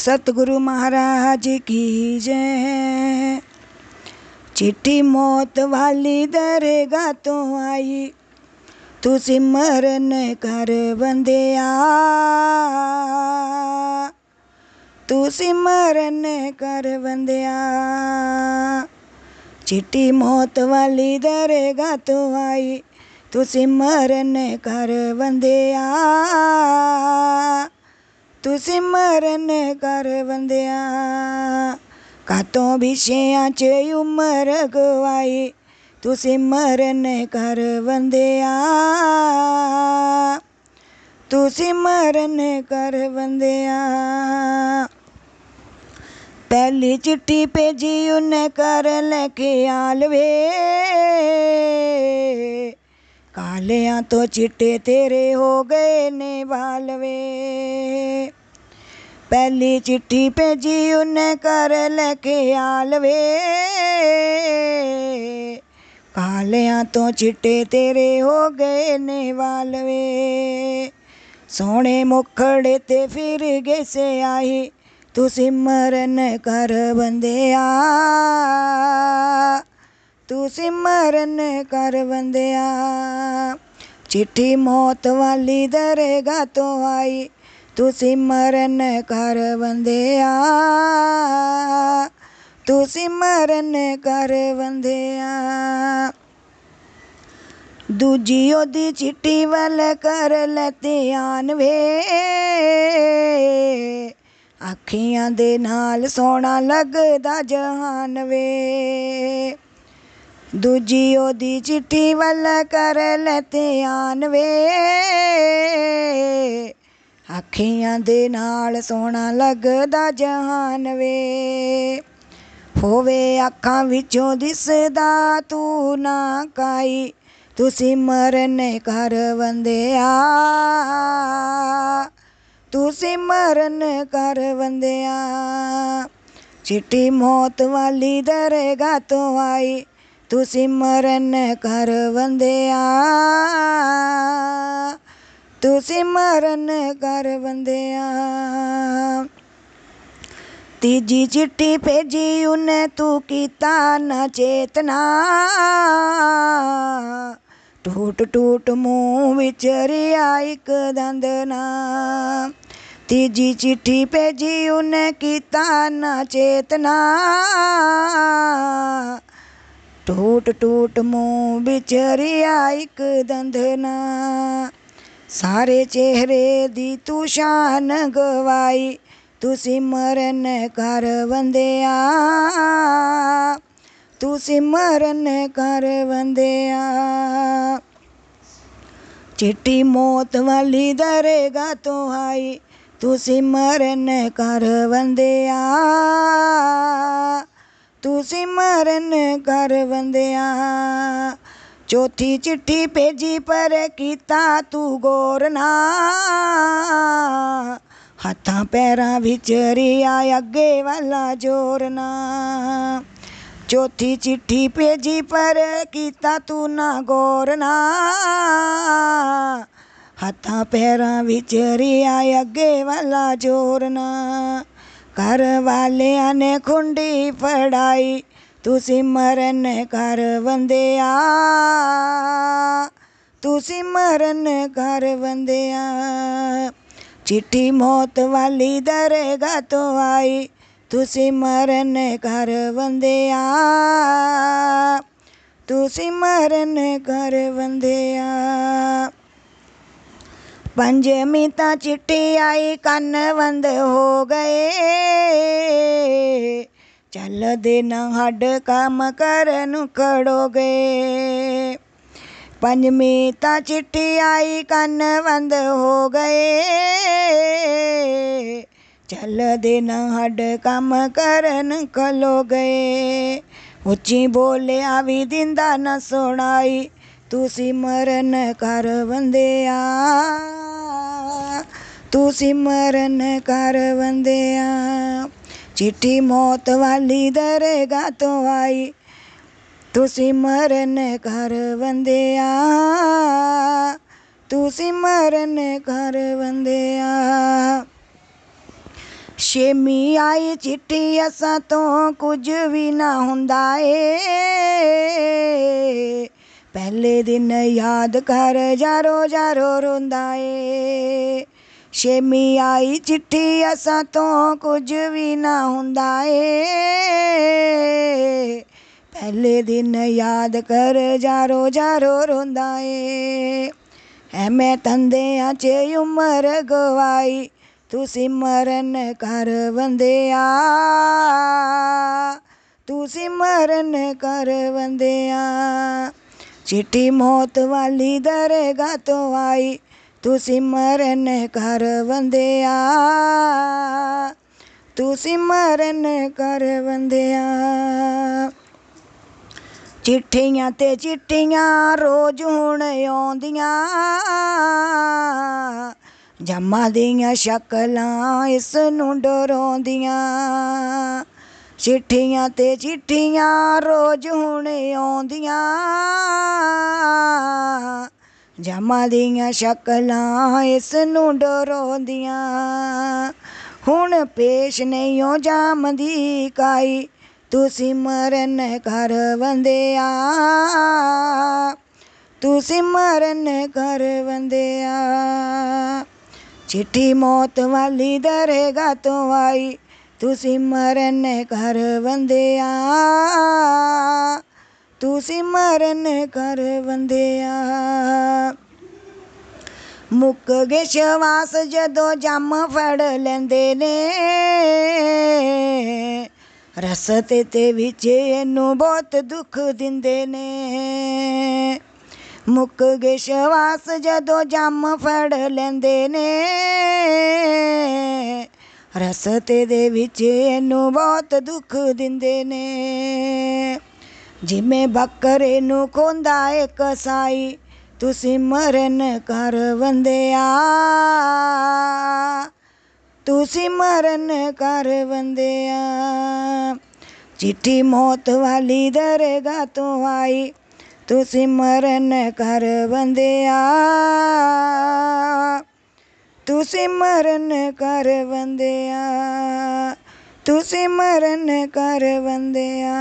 सतगुरु महाराज की जय है। चिट्ठी मौत वाली दरेगा तो आई, तू सिमरन कर बंदिया, तू सिमरन कर बंदिया। चिट्ठी मौत वाली दरेगा तो आई, तू सिमरन कर बंदिया, तू सिमरन कर बंदिया। कातों विषयां च उमर गवाई, तू सिमरन कर बंदिया, तू सिमरन कर बंदिया। पहली चिट्ठी भेजी उन्हें कर लेके आल वे, कालियां तो चिट्टे तेरे हो गए ने बाल वे। पहली चिट्ठी भेजी उन्हें कर लेके आल वे, कालियां तो चिट्टे तेरे हो गए ने बाल वे। सोने मुखड़े ते फिर गए से आई, तू सिमरन कर बंदिया, तू सिमरन कर बंदिया। चिट्ठी मौत वाली दरेगा तो आई, तू सिमरन कर बंदिया, तू सिमरन कर बंदिया। दूजी ओदी चिट्ठी वल कर लते आन वे, अखियां दे नाल सोना लगदा जहान वे। दूजी ओदी चिट्ठी वल कर लते आन वे, अखियां दे नाल सोना लगदा जहान वे। होवे अखां विचों दिसदा तू ना काई, तू सिमरन कर बंदिया, तू सिमरन कर बंदिया। चिट्ठी मौत वाली दरेगा तो आई, तू सिमरन कर बंदिया, तू सिमरन कर बंदिया। तीजी चिट्ठी भेजी उन्हें तू कीता ना चेतना, टूट टूट मुँह विच रिया इक दंद ना। तीजी चिट्ठी भेजी उन्हें कीता ना चेतना, टूट टूट मुँह विच रिया इक दंद ना। सारे चेहरे दी तू शान गवाई, तू सिमरन कर बंदिया, तू सिमरन कर बंदिया। चिट्ठी मौत वाली दरेगा तो आई, तू सिमरन कर बंदिया, तू सिमरन कर बंदिया। चौथी चिट्ठी भेजी पर कीता तू गोरना, हत्थां पैरां विच रिया अगे वाला जोरना। चौथी चिट्ठी भेजी पर कीता तू ना गोरना, हत्थां पैरां विच रिया अगे वाला जोरना। घर वालियां ने खुंडी फड़ाई, तू सिमरन कर बंदिया, तू सिमरन कर बंदिया। चिट्ठी मौत वाली दरेगा तो आई, तू सिमरन कर बंदिया, तू सिमरन कर बंदिया। पंजमी तां चिट्ठी आई कन्न बंद हो गए, चल दिन हड काम करन खड़ो गए। पंजमी तां चिट्ठी आई कन बंद हो गए, चल दिन हड काम करन खलो गए। उच्ची बोलिया भी दिंदा न सुनाई, तू सिमरन कर बंदिया, तू सिमरन कर बंदिया। चिट्ठी मौत वाली दरेगा तो आई, तू सिमरन कर बंदिया, तू सिमरन कर बंदिया। शेमी आई चिट्ठी असां तो कुछ भी ना हुंदा ए, पहले दिन याद कर जारो जारो रोंदा ए। शेमी आई चिट्ठी असां तो कुछ भी ना हुंदा ए, पहले दिन याद कर जारो जारो रोंदा ए। है मैं तंदियां च उमर गवाई, तू सिमरन कर बंदिया, तू सिमरन कर बंदिया। चिट्ठी मौत वाली दरगाह तो आई, तू सिमरन कर बंदिया, तू सिमरन कर बंदिया। चिट्ठियां ते चिट्ठियां रोज हुण आउंदियां, जम्मा दियां शकलां इस नूं डराउंदियां। चिट्ठियां ते चिट्ठियां रोज हुण आउंदियां, जम्मा दियां शकलां इस नूं डराउंदियां। हुण पेश नहीं हो जाम दी काई, तू सिमरन कर बंदिया, तू सिमरन कर बंदिया। चिट्ठी मौत वाली दरगाह तो आई, तू सिमरन कर बंदिया, तू सिमरन कर बंदिया। मुक गए शवास जदों जम फड़ लेंदे ने, रस्ते ते विच इनू बहुत दुख दिंदे ने। मुक गए शवास जदों जम फड़ लेंदे ने, रस्ते दे विच इनू बहुत दुख दिंदे ने। जिमें बकरे नू खोंदा ए कसाई, तू सिमरन कर बंदिया, तू सिमरन कर बंदिया। चिट्ठी मौत वाली दरगाह तो आई, तू सिमरन कर बंदिया, तू सिमरन कर बंदिया, तू सिमरन कर बंदिया।